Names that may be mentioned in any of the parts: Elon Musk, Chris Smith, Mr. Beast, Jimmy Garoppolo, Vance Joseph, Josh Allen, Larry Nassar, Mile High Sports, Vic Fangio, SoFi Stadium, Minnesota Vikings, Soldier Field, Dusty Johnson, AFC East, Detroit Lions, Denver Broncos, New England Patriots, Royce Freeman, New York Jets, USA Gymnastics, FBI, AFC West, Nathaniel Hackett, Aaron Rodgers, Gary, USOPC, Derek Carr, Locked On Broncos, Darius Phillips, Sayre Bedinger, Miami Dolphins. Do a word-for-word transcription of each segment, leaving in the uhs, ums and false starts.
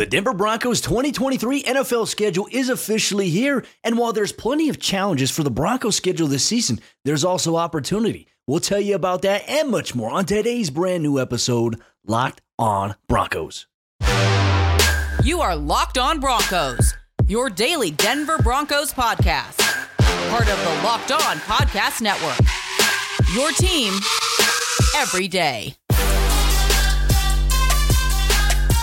The Denver Broncos twenty twenty-three N F L schedule is officially here, and while there's plenty of challenges for the Broncos schedule this season, there's also opportunity. We'll tell you about that and much more on today's brand new episode, Locked On Broncos. You are Locked On Broncos, your daily Denver Broncos podcast. Part of the Locked On Podcast Network, your team every day.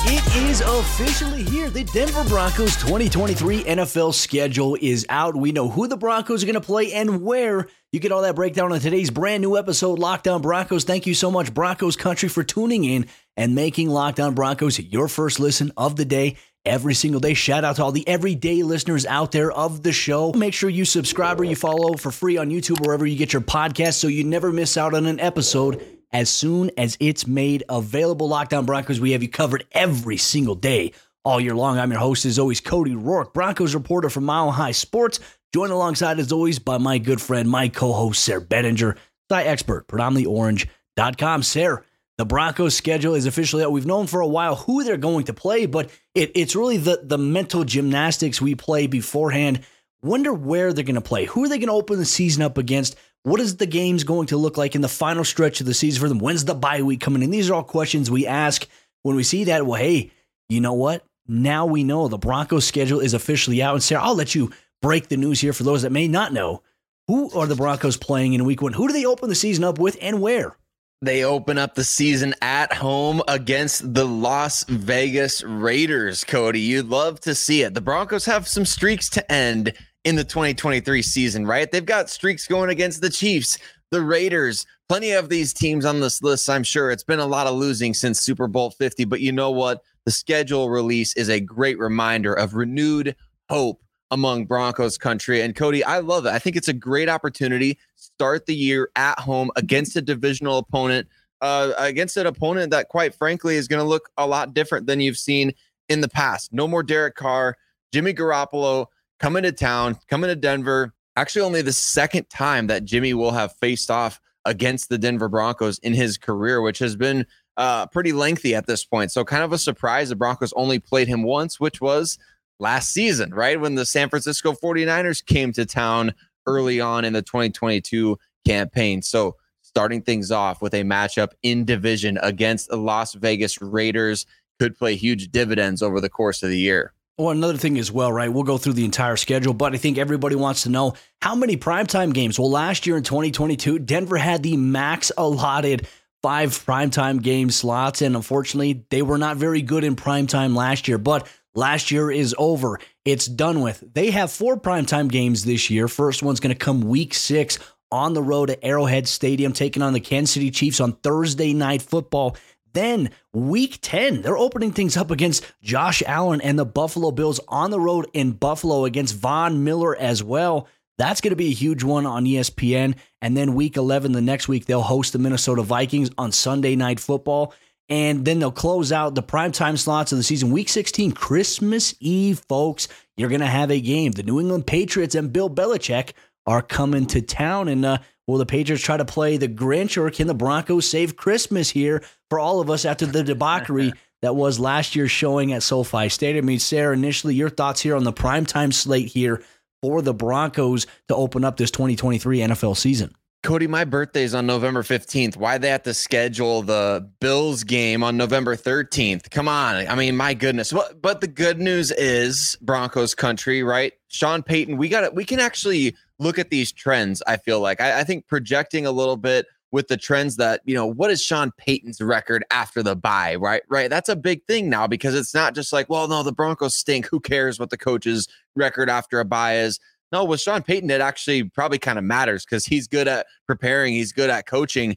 It is officially here. The Denver Broncos twenty twenty-three N F L schedule is out. We know who the Broncos are going to play and where. You get all that breakdown on today's brand new episode, Locked On Broncos. Thank you so much, Broncos country, for tuning in and making Locked On Broncos your first listen of the day every single day. Shout out to all the everyday listeners out there of the show. Make sure you subscribe or you follow for free on YouTube, wherever you get your podcast, so you never miss out on an episode as soon as it's made available. Locked On Broncos, we have you covered every single day, all year long. I'm your host, as always, Cody Roark, Broncos reporter from Mile High Sports, joined alongside, as always, by my good friend, my co-host, Sayre Bedinger, site expert, predominantly orange dot com. Sayre, the Broncos schedule is officially out. We've known for a while who they're going to play, but it, it's really the, the mental gymnastics we play beforehand. Wonder where they're going to play. Who are they going to open the season up against? What is the games going to look like in the final stretch of the season for them? When's the bye week coming in? These are all questions we ask when we see that. Well, hey, you know what? Now we know the Broncos schedule is officially out. And Sayre, I'll let you break the news here for those that may not know. Who are the Broncos playing in week one? Who do they open the season up with and where? They open up the season at home against the Las Vegas Raiders, Cody. You'd love to see it. The Broncos have some streaks to end in the twenty twenty-three season, right? They've got streaks going against the Chiefs, the Raiders, plenty of these teams on this list, I'm sure. It's been a lot of losing since Super Bowl fifty, but you know what? The schedule release is a great reminder of renewed hope among Broncos country. And Cody, I love it. I think it's a great opportunity. Start the year at home against a divisional opponent, uh, against an opponent that, quite frankly, is going to look a lot different than you've seen in the past. No more Derek Carr, Jimmy Garoppolo coming to town, coming to Denver. Actually, only the second time that Jimmy will have faced off against the Denver Broncos in his career, which has been uh, pretty lengthy at this point. So kind of a surprise. The Broncos only played him once, which was last season, right? When the San Francisco forty-niners came to town early on in the twenty twenty-two campaign. So starting things off with a matchup in division against the Las Vegas Raiders could play huge dividends over the course of the year. Well, another thing as well, right? We'll go through the entire schedule, but I think everybody wants to know how many primetime games. Well, last year in twenty twenty-two, Denver had the max allotted five primetime game slots, and unfortunately, they were not very good in primetime last year, but last year is over. It's done with. They have four primetime games this year. First one's going to come week six on the road at Arrowhead Stadium, taking on the Kansas City Chiefs on Thursday Night Football. Then week ten, they're opening things up against Josh Allen and the Buffalo Bills on the road in Buffalo against Von Miller as well. That's going to be a huge one on E S P N. And then week eleven, the next week, they'll host the Minnesota Vikings on Sunday Night Football. And then they'll close out the primetime slots of the season. Week sixteen, Christmas Eve, folks, you're going to have a game. The New England Patriots and Bill Belichick are coming to town. And uh, will the Patriots try to play the Grinch, or can the Broncos save Christmas here for all of us after the debauchery that was last year's showing at SoFi Stadium? I mean, Sayre, initially, your thoughts here on the primetime slate here for the Broncos to open up this twenty twenty-three N F L season. Cody, my birthday is on November fifteenth. Why they have to schedule the Bills game on November thirteenth? Come on. I mean, my goodness. But, but the good news is Broncos country, right? Sean Payton, we got it. We can actually look at these trends. I feel like I, I think projecting a little bit with the trends that, you know, what is Sean Payton's record after the bye, right? Right. That's a big thing now, because it's not just like, well, no, the Broncos stink. Who cares what the coach's record after a bye is? No, with Sean Payton, it actually probably kind of matters, because he's good at preparing. He's good at coaching.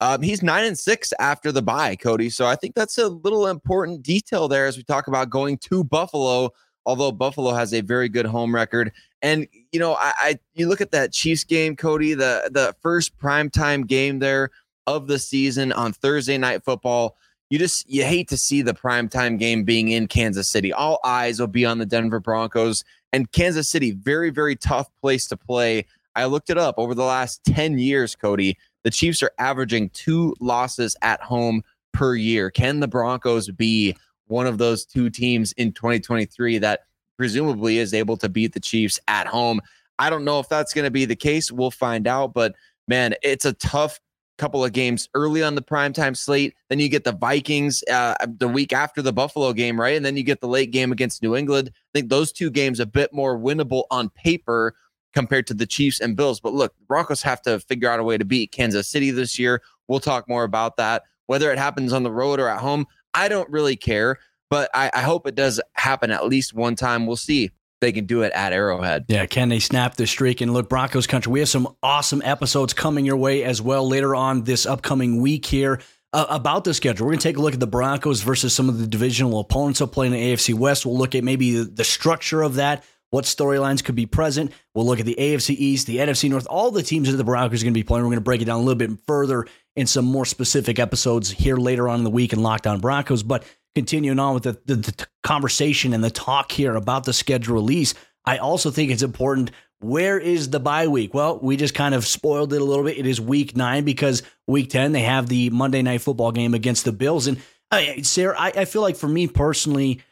Um, he's nine and six after the bye, Cody. So I think that's a little important detail there as we talk about going to Buffalo, although Buffalo has a very good home record. And, you know, I, I you look at that Chiefs game, Cody, the, the first primetime game there of the season on Thursday Night Football. You just you hate to see the primetime game being in Kansas City. All eyes will be on the Denver Broncos. And Kansas City, very, very tough place to play. I looked it up. Over the last ten years, Cody, the Chiefs are averaging two losses at home per year. Can the Broncos be one of those two teams in twenty twenty-three that presumably is able to beat the Chiefs at home. I don't know if that's going to be the case. We'll find out. But, man, it's a tough couple of games early on the primetime slate. Then you get the Vikings uh, the week after the Buffalo game, right? And then you get the late game against New England. I think those two games a bit more winnable on paper compared to the Chiefs and Bills. But look, the Broncos have to figure out a way to beat Kansas City this year. We'll talk more about that. Whether it happens on the road or at home, I don't really care, but I, I hope it does happen at least one time. We'll see if they can do it at Arrowhead. Yeah, can they snap the streak? And look, Broncos country, we have some awesome episodes coming your way as well later on this upcoming week here. Uh, about the schedule, we're going to take a look at the Broncos versus some of the divisional opponents who'll play in the A F C West. We'll look at maybe the structure of that, what storylines could be present. We'll look at the A F C East, the N F C North, all the teams that the Broncos are going to be playing. We're going to break it down a little bit further in some more specific episodes here later on in the week in Locked On Broncos. But continuing on with the, the, the conversation and the talk here about the schedule release, I also think it's important. Where is the bye week? Well, we just kind of spoiled it a little bit. It is week nine because week ten, they have the Monday night football game against the Bills. And uh, Sarah, I, I feel like for me personally,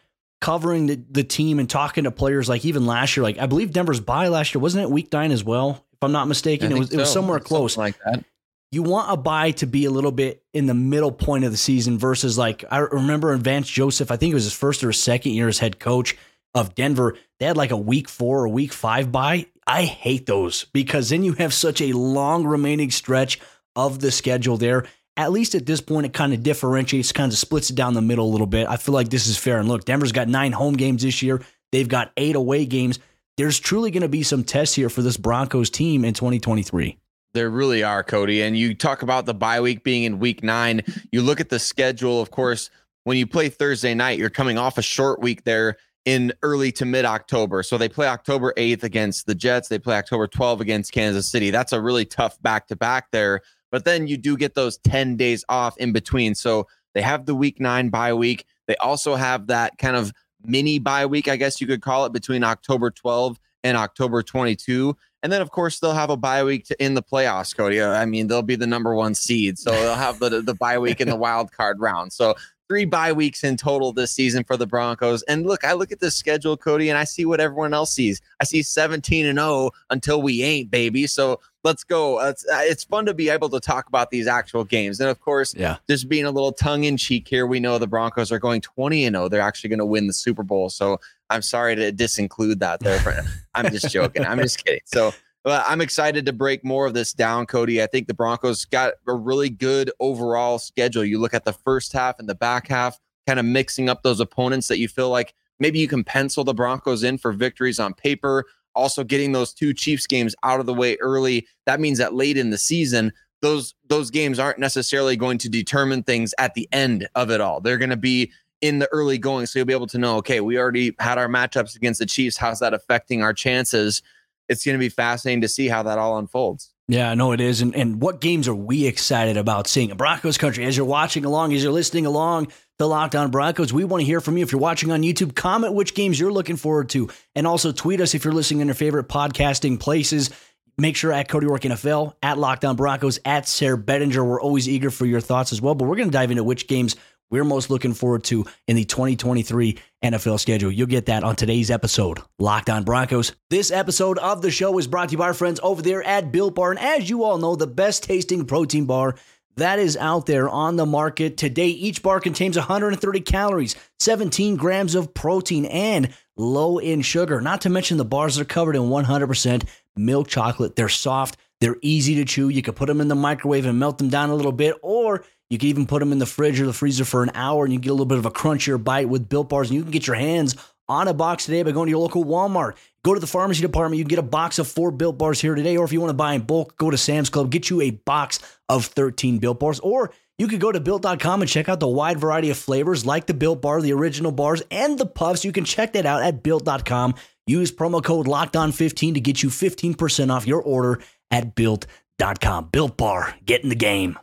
covering the, the team and talking to players, like even last year, like I believe Denver's bye last year, wasn't it week nine as well? If I'm not mistaken, it was, so. it was somewhere close like that. You want a bye to be a little bit in the middle point of the season versus like, I remember in Vance Joseph, I think it was his first or second year as head coach of Denver. They had like a week four or week five bye. I hate those because then you have such a long remaining stretch of the schedule there. At least at this point, it kind of differentiates, kind of splits it down the middle a little bit. I feel like this is fair. And look, Denver's got nine home games this year. They've got eight away games. There's truly going to be some tests here for this Broncos team in twenty twenty-three. There really are, Cody. And you talk about the bye week being in week nine. You look at the schedule, of course, when you play Thursday night, you're coming off a short week there in early to mid-October. So they play October eighth against the Jets. They play October twelfth against Kansas City. That's a really tough back-to-back there. But then you do get those ten days off in between. So they have the week nine bye week. They also have that kind of mini bye week, I guess you could call it, between October twelfth and October twenty-second. And then, of course, they'll have a bye week to end the playoffs, Cody. I mean, they'll be the number one seed. So they'll have the, the bye week in the wild card round. So three bye weeks in total this season for the Broncos. And look, I look at the schedule, Cody, and I see what everyone else sees. I see seventeen and oh until we ain't, baby. So let's go. It's, it's fun to be able to talk about these actual games. And of course, yeah. just being a little tongue in cheek here, we know the Broncos are going twenty and oh. They're actually going to win the Super Bowl. So I'm sorry to disinclude that there. I'm just joking. I'm just kidding. So well, I'm excited to break more of this down, Cody. I think the Broncos got a really good overall schedule. You look at the first half and the back half, kind of mixing up those opponents that you feel like maybe you can pencil the Broncos in for victories on paper. Also getting those two Chiefs games out of the way early. That means that late in the season, those, those games aren't necessarily going to determine things at the end of it all. They're going to be in the early going. So you'll be able to know, okay, we already had our matchups against the Chiefs. How's that affecting our chances? It's going to be fascinating to see how that all unfolds. Yeah, I know it is. And, and what games are we excited about seeing? Broncos country, as you're watching along, as you're listening along to Locked On Broncos, we want to hear from you. If you're watching on YouTube, comment which games you're looking forward to. And also tweet us if you're listening in your favorite podcasting places. Make sure at Cody Roark N F L, at Locked On Broncos, at Sayre Bedinger. We're always eager for your thoughts as well. But we're going to dive into which games we're most looking forward to in the twenty twenty-three N F L schedule. You'll get that on today's episode, Locked On Broncos. This episode of the show is brought to you by our friends over there at Built Bar. And as you all know, the best tasting protein bar that is out there on the market today. Each bar contains one hundred thirty calories, seventeen grams of protein, and low in sugar. Not to mention the bars are covered in one hundred percent milk chocolate. They're soft. They're easy to chew. You can put them in the microwave and melt them down a little bit, or you can even put them in the fridge or the freezer for an hour and you get a little bit of a crunchier bite with Built Bars. And you can get your hands on a box today by going to your local Walmart. Go to the pharmacy department. You can get a box of four Built Bars here today. Or if you want to buy in bulk, go to Sam's Club. Get you a box of thirteen Built Bars. Or you could go to Built dot com and check out the wide variety of flavors like the Built Bar, the original bars, and the puffs. You can check that out at Built dot com. Use promo code locked on fifteen to get you fifteen percent off your order at Built dot com. Built Bar. Get in the game.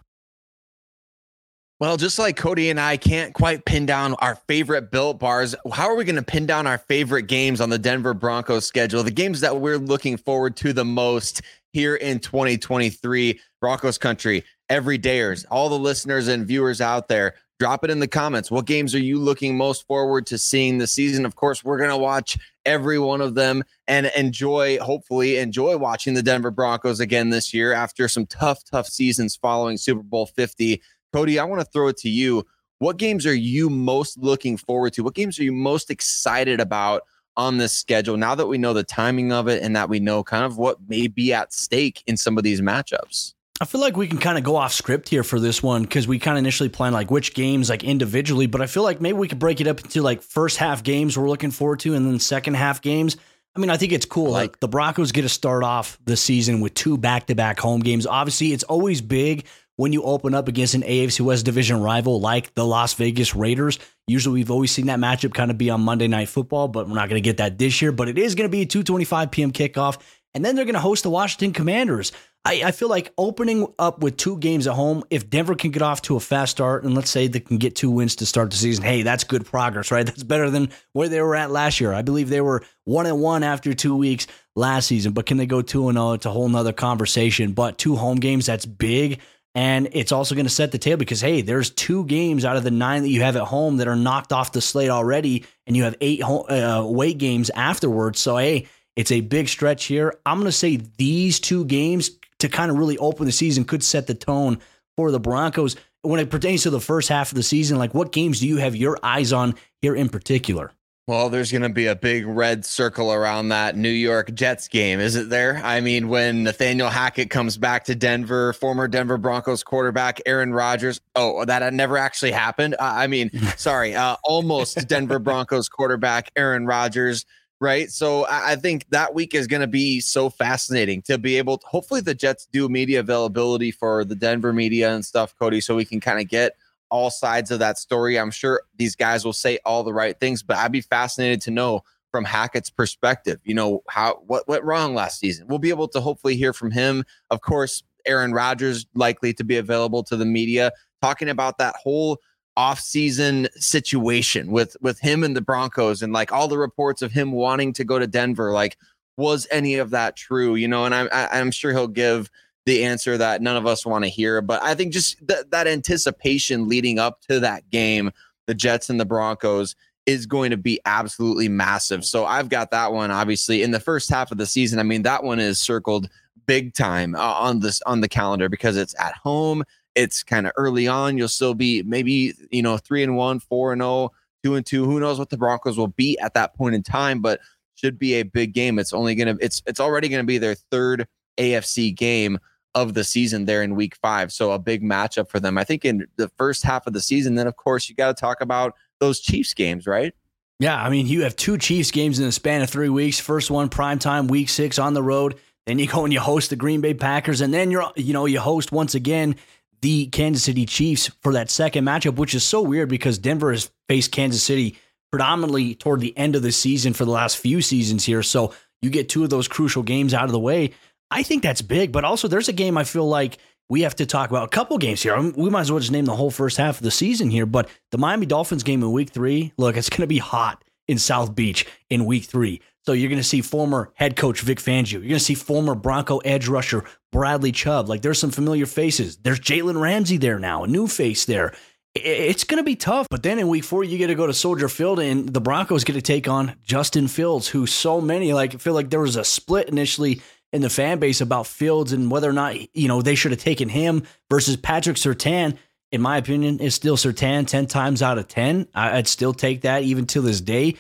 Well, just like Cody and I can't quite pin down our favorite Built Bars, how are we going to pin down our favorite games on the Denver Broncos schedule? The games that we're looking forward to the most here in twenty twenty-three. Broncos country, everydayers, all the listeners and viewers out there, Drop it in the comments. What games are you looking most forward to seeing this season? Of course, we're going to watch every one of them and enjoy, hopefully enjoy watching the Denver Broncos again this year after some tough, tough seasons following Super Bowl fifty. Cody, I want to throw it to you. What games are you most looking forward to? What games are you most excited about on this schedule now that we know the timing of it and that we know kind of what may be at stake in some of these matchups? I feel like we can kind of go off script here for this one because we kind of initially planned like which games like individually, but I feel like maybe we could break it up into like first half games we're looking forward to and then second half games. I mean, I think it's cool. Like, like the Broncos get to start off the season with two back-to-back home games. Obviously, it's always big when you open up against an A F C West division rival like the Las Vegas Raiders. Usually we've always seen that matchup kind of be on Monday Night Football, but we're not going to get that this year. But it is going to be a two twenty-five p.m. kickoff, and then they're going to host the Washington Commanders. I, I feel like opening up with two games at home, if Denver can get off to a fast start, and let's say they can get two wins to start the season, hey, that's good progress, right? That's better than where they were at last year. I believe they were one and one after two weeks last season, but can they go two and oh? It's a whole nother conversation. But two home games, that's big. And it's also going to set the table because, hey, there's two games out of the nine that you have at home that are knocked off the slate already, and you have eight home, uh, away games afterwards. So, hey, it's a big stretch here. I'm going to say these two games to kind of really open the season could set the tone for the Broncos. When it pertains to the first half of the season, like what games do you have your eyes on here in particular? Well, there's going to be a big red circle around that New York Jets game, isn't there? I mean, when Nathaniel Hackett comes back to Denver, former Denver Broncos quarterback Aaron Rodgers. Oh, that never actually happened. Uh, I mean, sorry, uh, almost Denver Broncos quarterback Aaron Rodgers, right? So I, I think that week is going to be so fascinating to be able to, hopefully the Jets do media availability for the Denver media and stuff, Cody, so we can kind of get all sides of that story. I'm sure these guys will say all the right things, but I'd be fascinated to know from Hackett's perspective, you know, how, what went wrong last season. We'll be able to hopefully hear from him. Of course, Aaron Rodgers likely to be available to the media, talking about that whole offseason situation with, with him and the Broncos and like all the reports of him wanting to go to Denver. Like, was any of that true? You know, and I'm, I'm sure he'll give the answer that none of us want to hear. But I think just th- that anticipation leading up to that game, the Jets and the Broncos, is going to be absolutely massive. So I've got that one, obviously, in the first half of the season. I mean, that one is circled big time uh, on this on the calendar because it's at home. It's kind of early on. You'll still be maybe, you know, three and one, four and oh, two and two. Who knows what the Broncos will be at that point in time, but should be a big game. It's only going to it's it's already going to be their third A F C game of the season there in week five. So a big matchup for them, I think, in the first half of the season. Then, of course, you got to talk about those Chiefs games, right? Yeah, I mean, you have two Chiefs games in the span of three weeks. First one, primetime, week six on the road. Then you go and you host the Green Bay Packers. And then, you're you know, you host once again the Kansas City Chiefs for that second matchup, which is so weird because Denver has faced Kansas City predominantly toward the end of the season for the last few seasons here. So you get two of those crucial games out of the way. I think that's big, but also there's a game I feel like we have to talk about. A couple games here. We might as well just name the whole first half of the season here, but the Miami Dolphins game in week three, look, it's going to be hot in South Beach in week three. So you're going to see former head coach Vic Fangio. You're going to see former Bronco edge rusher Bradley Chubb. Like, there's some familiar faces. There's Jalen Ramsey there now, a new face there. It's going to be tough, but then in week four, you get to go to Soldier Field, and the Broncos get to take on Justin Fields, who so many, like, feel like there was a split initially in the fan base about Fields and whether or not, you know, they should have taken him versus Patrick Surtain. In my opinion, it's still Surtain ten times out of ten. I'd still take that even to this day.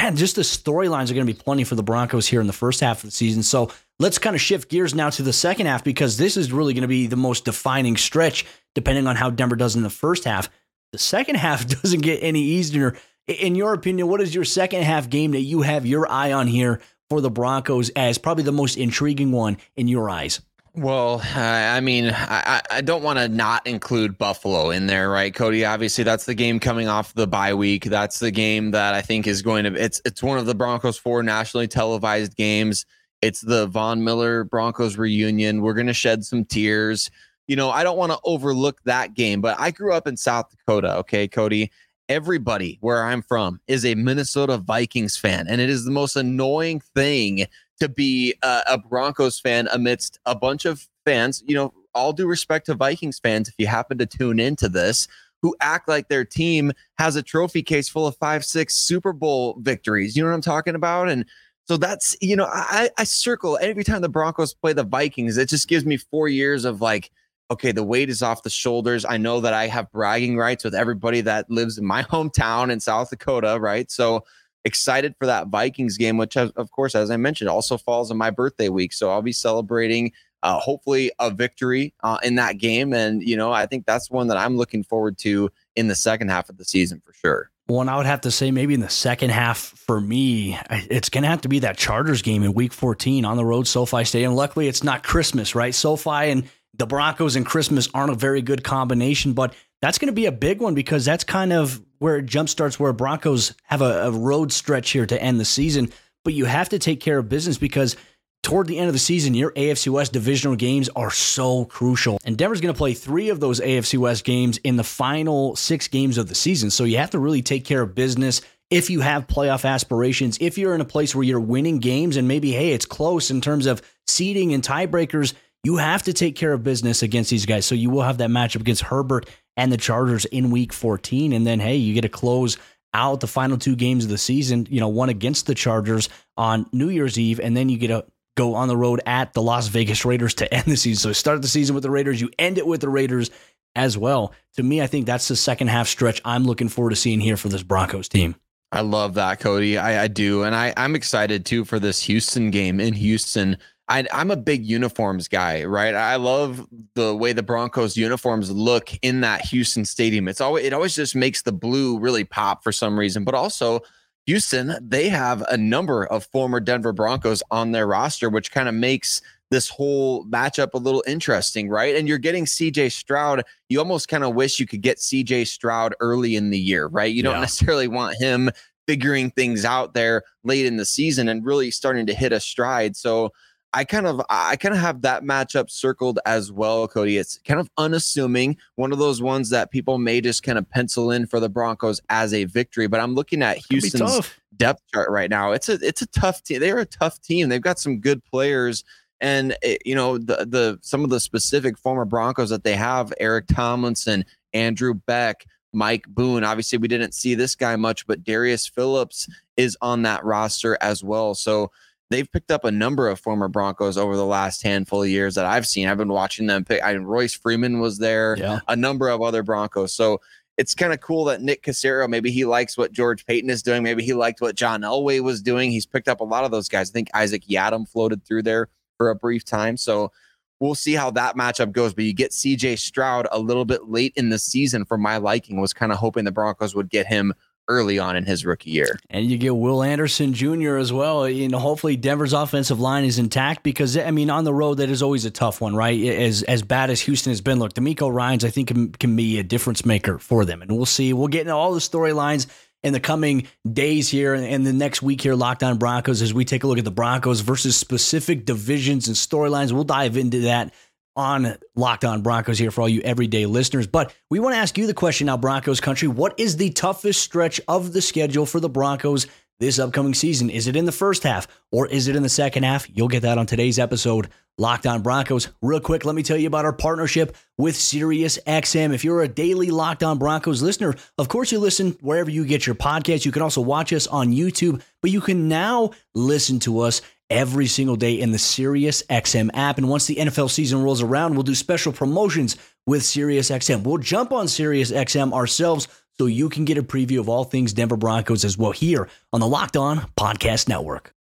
Man, just the storylines are going to be plenty for the Broncos here in the first half of the season. So let's kind of shift gears now to the second half, because this is really going to be the most defining stretch, depending on how Denver does in the first half. The second half doesn't get any easier. In your opinion, what is your second half game that you have your eye on here for the Broncos as probably the most intriguing one in your eyes? Well, uh, I mean, I, I don't want to not include Buffalo in there, right, Cody? Obviously, that's the game coming off the bye week. That's the game that I think is going to, it's it's one of the Broncos' four nationally televised games. It's the Von Miller Broncos reunion. We're going to shed some tears. You know, I don't want to overlook that game, but I grew up in South Dakota, okay, Cody? Everybody where I'm from is a Minnesota Vikings fan, and it is the most annoying thing to be a, a Broncos fan amidst a bunch of fans. You know, all due respect to Vikings fans, if you happen to tune into this, who act like their team has a trophy case full of five, six Super Bowl victories. You know what I'm talking about? And so that's, you know, I, I circle every time the Broncos play the Vikings. It just gives me four years of like, okay, the weight is off the shoulders. I know that I have bragging rights with everybody that lives in my hometown in South Dakota, right? So excited for that Vikings game, which has, of course, as I mentioned, also falls on my birthday week. So I'll be celebrating uh, hopefully a victory uh, in that game. And, you know, I think that's one that I'm looking forward to in the second half of the season for sure. One I would have to say maybe in the second half for me, it's going to have to be that Chargers game in week fourteen on the road, SoFi Stadium. Luckily, it's not Christmas, right? SoFi and the Broncos and Christmas aren't a very good combination, but that's going to be a big one because that's kind of where it jump starts, where Broncos have a, a road stretch here to end the season. But you have to take care of business because toward the end of the season, your A F C West divisional games are so crucial. And Denver's going to play three of those A F C West games in the final six games of the season. So you have to really take care of business if you have playoff aspirations, if you're in a place where you're winning games and maybe, hey, it's close in terms of seeding and tiebreakers. You have to take care of business against these guys. So you will have that matchup against Herbert and the Chargers in week fourteen. And then, hey, you get to close out the final two games of the season, you know, one against the Chargers on New Year's Eve, and then you get to go on the road at the Las Vegas Raiders to end the season. So start the season with the Raiders. You end it with the Raiders as well. To me, I think that's the second half stretch I'm looking forward to seeing here for this Broncos team. I love that, Cody. I, I do. And I, I'm excited, too, for this Houston game in Houston. I, I'm a big uniforms guy, right? I love the way the Broncos uniforms look in that Houston stadium. It's always, it always just makes the blue really pop for some reason. But also, Houston, they have a number of former Denver Broncos on their roster, which kind of makes this whole matchup a little interesting, right? And you're getting C J Stroud. You almost kind of wish you could get C J Stroud early in the year, right? You don't yeah. necessarily want him figuring things out there late in the season and really starting to hit a stride. So I kind of I kind of have that matchup circled as well, Cody. It's kind of unassuming, one of those ones that people may just kind of pencil in for the Broncos as a victory. But I'm looking at Houston's depth chart right now. It's a it's a tough team. They're a tough team. They've got some good players. And, it, you know, the the some of the specific former Broncos that they have, Eric Tomlinson, Andrew Beck, Mike Boone. Obviously, we didn't see this guy much, but Darius Phillips is on that roster as well. So they've picked up a number of former Broncos over the last handful of years that I've seen. I've been watching them pick. I mean, Royce Freeman was there, yeah. a number of other Broncos. So it's kind of cool that Nick Caserio, maybe he likes what George Payton is doing. Maybe he liked what John Elway was doing. He's picked up a lot of those guys. I think Isaac Yiadom floated through there for a brief time. So we'll see how that matchup goes. But you get C J Stroud a little bit late in the season for my liking. Was kind of hoping the Broncos would get him early on in his rookie year. And you get Will Anderson Junior as well. You know, hopefully Denver's offensive line is intact because, I mean, on the road, that is always a tough one, right? As as bad as Houston has been, look, D'Amico Ryans, I think, can, can be a difference maker for them. And we'll see. We'll get into all the storylines in the coming days here and, and the next week here, Locked On Broncos, as we take a look at the Broncos versus specific divisions and storylines. We'll dive into that on Locked On Broncos here for all you everyday listeners. But we want to ask you the question now, Broncos country. What is the toughest stretch of the schedule for the Broncos this upcoming season? Is it in the first half or is it in the second half? You'll get that on today's episode, Locked On Broncos. Real quick, let me tell you about our partnership with SiriusXM. If you're a daily Locked On Broncos listener, of course you listen wherever you get your podcast. You can also watch us on YouTube, but you can now listen to us every single day in the SiriusXM app. And once the N F L season rolls around, we'll do special promotions with SiriusXM. We'll jump on SiriusXM ourselves so you can get a preview of all things Denver Broncos as well here on the Locked On Podcast Network.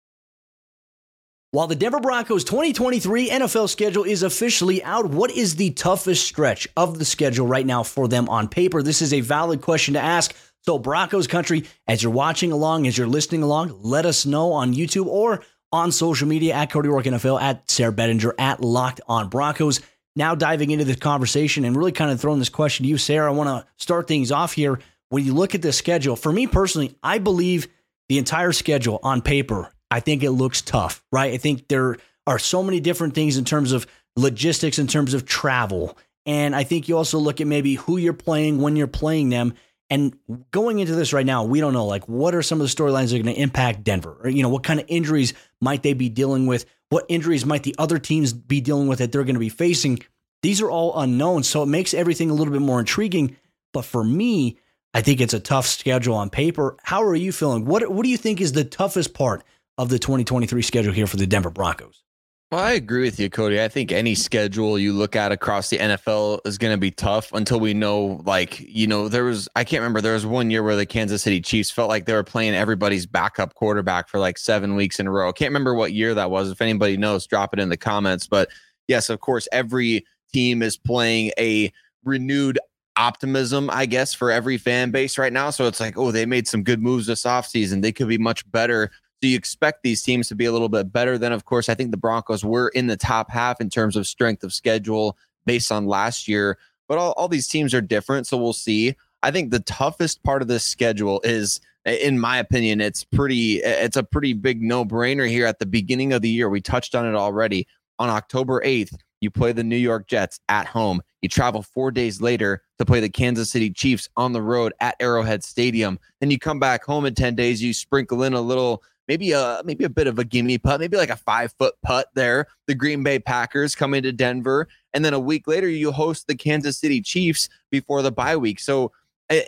While the Denver Broncos twenty twenty-three N F L schedule is officially out, what is the toughest stretch of the schedule right now for them on paper? This is a valid question to ask. So Broncos country, as you're watching along, as you're listening along, let us know on YouTube or on social media at Cody Roark N F L, at Sayre Bedinger, at Locked On Broncos. Now diving into the conversation and really kind of throwing this question to you, Sarah, I want to start things off here. When you look at the schedule, for me personally, I believe the entire schedule on paper, I think it looks tough, right? I think there are so many different things in terms of logistics, in terms of travel. And I think you also look at maybe who you're playing, when you're playing them. And going into this right now, we don't know, like, what are some of the storylines that are going to impact Denver? Or, you know, what kind of injuries might they be dealing with? What injuries might the other teams be dealing with that they're going to be facing? These are all unknown, so it makes everything a little bit more intriguing. But for me, I think it's a tough schedule on paper. How are you feeling? What What do you think is the toughest part of the twenty twenty-three schedule here for the Denver Broncos? Well, I agree with you, Cody. I think any schedule you look at across the N F L is going to be tough until we know, like, you know, there was, I can't remember, there was one year where the Kansas City Chiefs felt like they were playing everybody's backup quarterback for like seven weeks in a row. I can't remember what year that was. If anybody knows, drop it in the comments. But yes, of course, every team is playing a renewed optimism, I guess, for every fan base right now. So it's like, oh, they made some good moves this offseason. They could be much better. So you expect these teams to be a little bit better than, of course, I think the Broncos were in the top half in terms of strength of schedule based on last year. But all, all these teams are different, so we'll see. I think the toughest part of this schedule is, in my opinion, it's pretty. It's a pretty big no-brainer here at the beginning of the year. We touched on it already. On October eighth, you play the New York Jets at home. You travel four days later to play the Kansas City Chiefs on the road at Arrowhead Stadium. Then you come back home in ten days. You sprinkle in a little... Maybe a, maybe a bit of a gimme putt, maybe like a five-foot putt there. The Green Bay Packers come into Denver, and then a week later, you host the Kansas City Chiefs before the bye week. So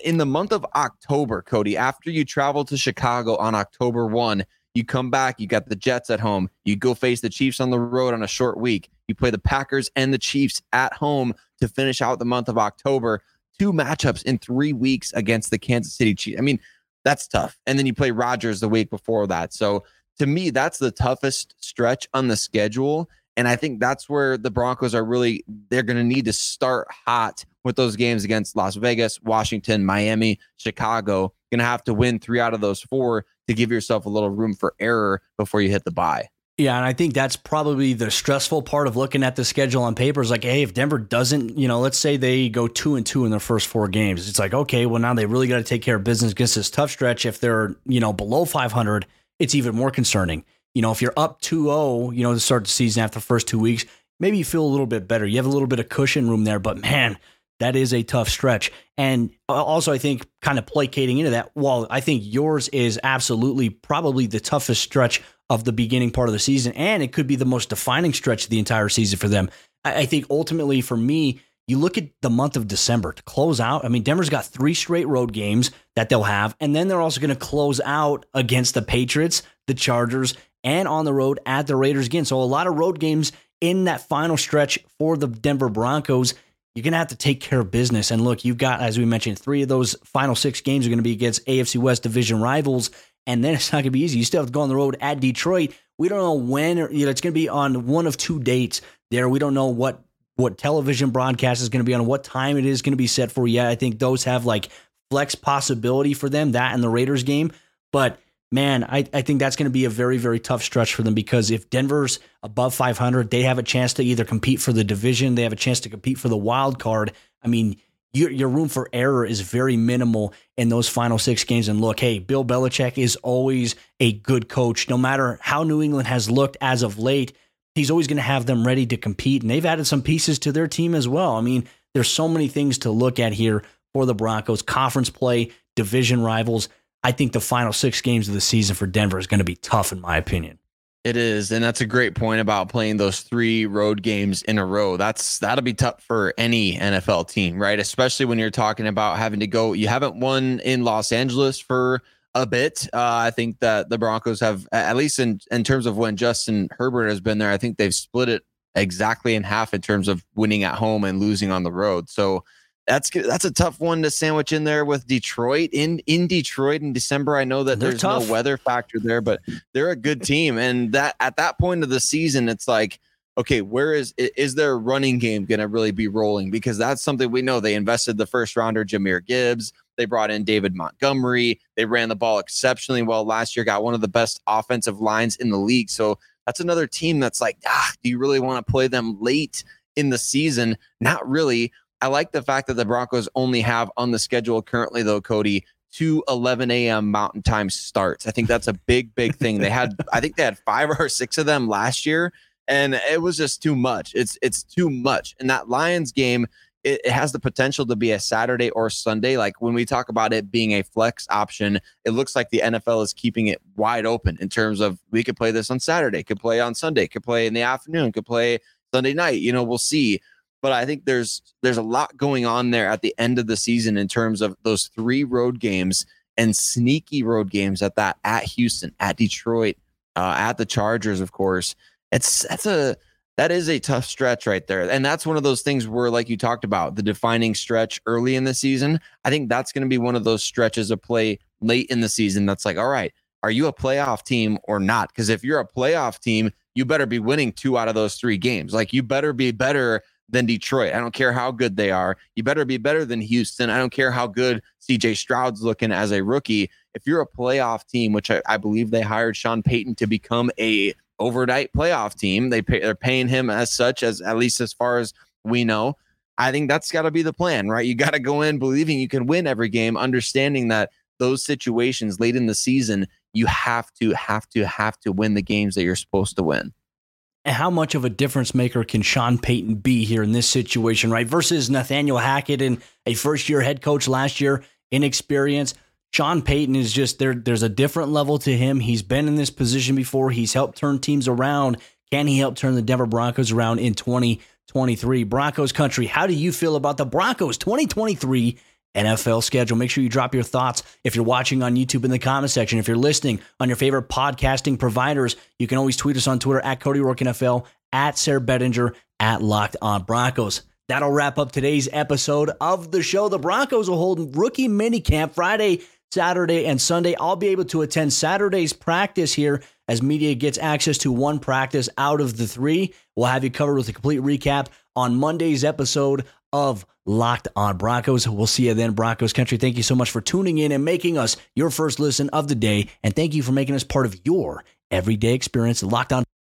in the month of October, Cody, after you travel to Chicago on October first, you come back, you got the Jets at home, you go face the Chiefs on the road on a short week, you play the Packers and the Chiefs at home to finish out the month of October. Two matchups in three weeks against the Kansas City Chiefs. I mean, that's tough. And then you play Rodgers the week before that. So to me, that's the toughest stretch on the schedule. And I think that's where the Broncos are really, they're going to need to start hot with those games against Las Vegas, Washington, Miami, Chicago. You're going to have to win three out of those four to give yourself a little room for error before you hit the bye. Yeah, and I think that's probably the stressful part of looking at the schedule on paper is like, hey, if Denver doesn't, you know, let's say they go two and two in their first four games. It's like, okay, well, now they really got to take care of business against this tough stretch. If they're, you know, below five hundred, it's even more concerning. You know, if you're up two oh, you know, to start the season after the first two weeks, maybe you feel a little bit better. You have a little bit of cushion room there, but man, that is a tough stretch. And also, I think kind of placating into that, while I think yours is absolutely probably the toughest stretch of the beginning part of the season, and it could be the most defining stretch of the entire season for them. I think ultimately for me, you look at the month of December to close out. I mean, Denver's got three straight road games that they'll have, and then they're also going to close out against the Patriots, the Chargers, and on the road at the Raiders again. So a lot of road games in that final stretch for the Denver Broncos. You're going to have to take care of business. And look, you've got, as we mentioned, three of those final six games are going to be against A F C West division rivals. And then it's not going to be easy. You still have to go on the road at Detroit. We don't know when, or, you know, it's going to be on one of two dates there. We don't know what what television broadcast is going to be on, what time it is going to be set for yet. I think those have like flex possibility for them, that and the Raiders game. But man, I, I think that's going to be a very, very tough stretch for them, because if Denver's above five hundred, they have a chance to either compete for the division, they have a chance to compete for the wild card. I mean, Your, your room for error is very minimal in those final six games. And look, hey, Bill Belichick is always a good coach. No matter how New England has looked as of late, he's always going to have them ready to compete. And they've added some pieces to their team as well. I mean, there's so many things to look at here for the Broncos. Conference play, division rivals. I think the final six games of the season for Denver is going to be tough, in my opinion. It is, and that's a great point about playing those three road games in a row. That's that'll be tough for any N F L team, right? Especially when you're talking about having to go. You haven't won in Los Angeles for a bit. Uh, I think that the Broncos have, at least in, in terms of when Justin Herbert has been there, I think they've split it exactly in half in terms of winning at home and losing on the road. So that's that's a tough one to sandwich in there with Detroit in in Detroit in December. I know that they're there's tough. No weather factor there, but they're a good team. And that at that point of the season, it's like, okay, where is is their running game going to really be rolling? Because that's something we know. They invested the first rounder Jahmyr Gibbs. They brought in David Montgomery. They ran the ball exceptionally well last year. Got one of the best offensive lines in the league. So that's another team that's like, ah, do you really want to play them late in the season? Not really. I like the fact that the Broncos only have on the schedule currently, though, Cody, two eleven a.m. Mountain Time starts. I think that's a big, big thing. They had, I think they had five or six of them last year, and it was just too much. It's it's too much. And that Lions game, it, it has the potential to be a Saturday or Sunday. Like when we talk about it being a flex option, it looks like the N F L is keeping it wide open in terms of we could play this on Saturday, could play on Sunday, could play in the afternoon, could play Sunday night. You know, we'll see. But I think there's there's a lot going on there at the end of the season in terms of those three road games and sneaky road games at that, at Houston, at Detroit, uh, at the Chargers, of course. It's that's a that is a tough stretch right there. And that's one of those things where, like you talked about, the defining stretch early in the season. I think that's going to be one of those stretches of play late in the season that's like, all right, are you a playoff team or not? Because if you're a playoff team, you better be winning two out of those three games. Like, you better be better than Detroit. I don't care how good they are. You better be better than Houston. I don't care how good C J Stroud's looking as a rookie. If you're a playoff team, which I, I believe they hired Sean Payton to become a overnight playoff team, they pay, they're paying him as such, as at least as far as we know. I think that's got to be the plan, right? You got to go in believing you can win every game, understanding that those situations late in the season, you have to, have to, have to win the games that you're supposed to win. And how much of a difference maker can Sean Payton be here in this situation, right? Versus Nathaniel Hackett, and a first-year head coach last year, inexperienced. Sean Payton is just there. There's a different level to him. He's been in this position before. He's helped turn teams around. Can he help turn the Denver Broncos around in twenty twenty-three? Broncos country, how do you feel about the Broncos' twenty twenty-three N F L schedule? Make sure you drop your thoughts if you're watching on YouTube in the comment section. If you're listening on your favorite podcasting providers, you can always tweet us on Twitter at Cody Roark N F L, at Sayre Bedinger, at Locked On Broncos. That'll wrap up today's episode of the show. The Broncos will hold rookie minicamp Friday, Saturday, and Sunday. I'll be able to attend Saturday's practice here as media gets access to one practice out of the three. We'll have you covered with a complete recap on Monday's episode of Locked On Broncos. We'll see you then, Broncos country. Thank you so much for tuning in and making us your first listen of the day. And thank you for making us part of your everyday experience. Locked On.